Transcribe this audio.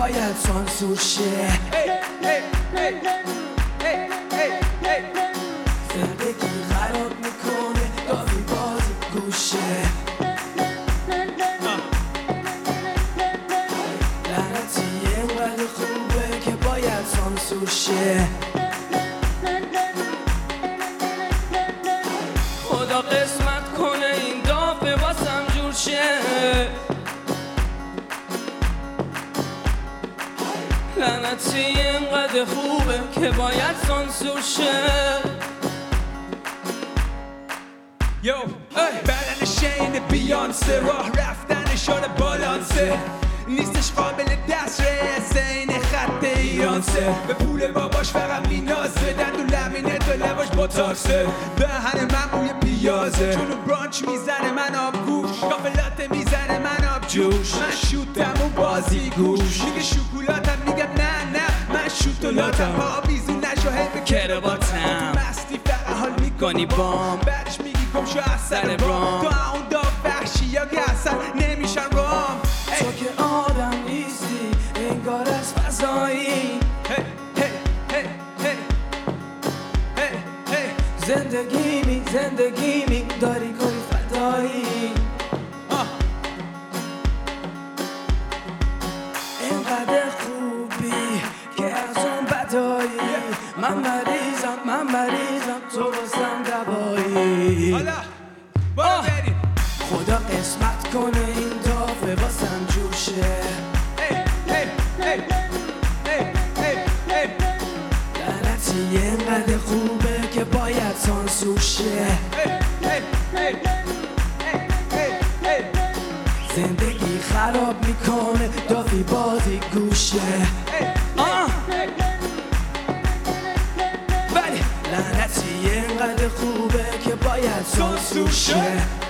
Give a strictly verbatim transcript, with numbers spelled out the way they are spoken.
باید سانسور شه. زندگی خراب میکنه دافی باز گوشه، لعنتی اینقدر خوبه که باید سانسور شه. خدا قسمت کنه این دافه واسم جور شه، لعنتی اینقدر خوبه که باید سانسور شه. یو بدن شین بیانسه، راه رفتنشان بالانسه، نیستش قابل دسترسه، این خط ایرانسه، به پول باباش فقط مینازه، دندون لمینه تو لباش باتاکسه، دهن من بوی پیازه، چونو برانچ میزنه من آب گوش، کافلاته میزنه من آب جوش، من شوتم و بازی گوش، میگه شکولاتم میگم نه نه، من شوت و لاتم، آبیزو نشو هی به کرواتم، مستی فقط حال میکنی بام، بعدش میگی کم شو از سر برام، تو اون دا بخشی یا گسن نمیشن رام. تو که آدم نیستی انگار از فضایی، زندگی می زندگی می داری کلی فدایی، اینقدر خوبی که از اون بدایی، من مریضم من مریضم تو بازم دوایی. حالا برو بریم. خدا قسمت کنه این دافه واسم جور شه، لعنتی اینقدر خوبه که باید سانسور شه. زندگی خراب میکنه دافی بازی گوشه، ولی لعنتی اینقدر خوبه که باید سانسور شه.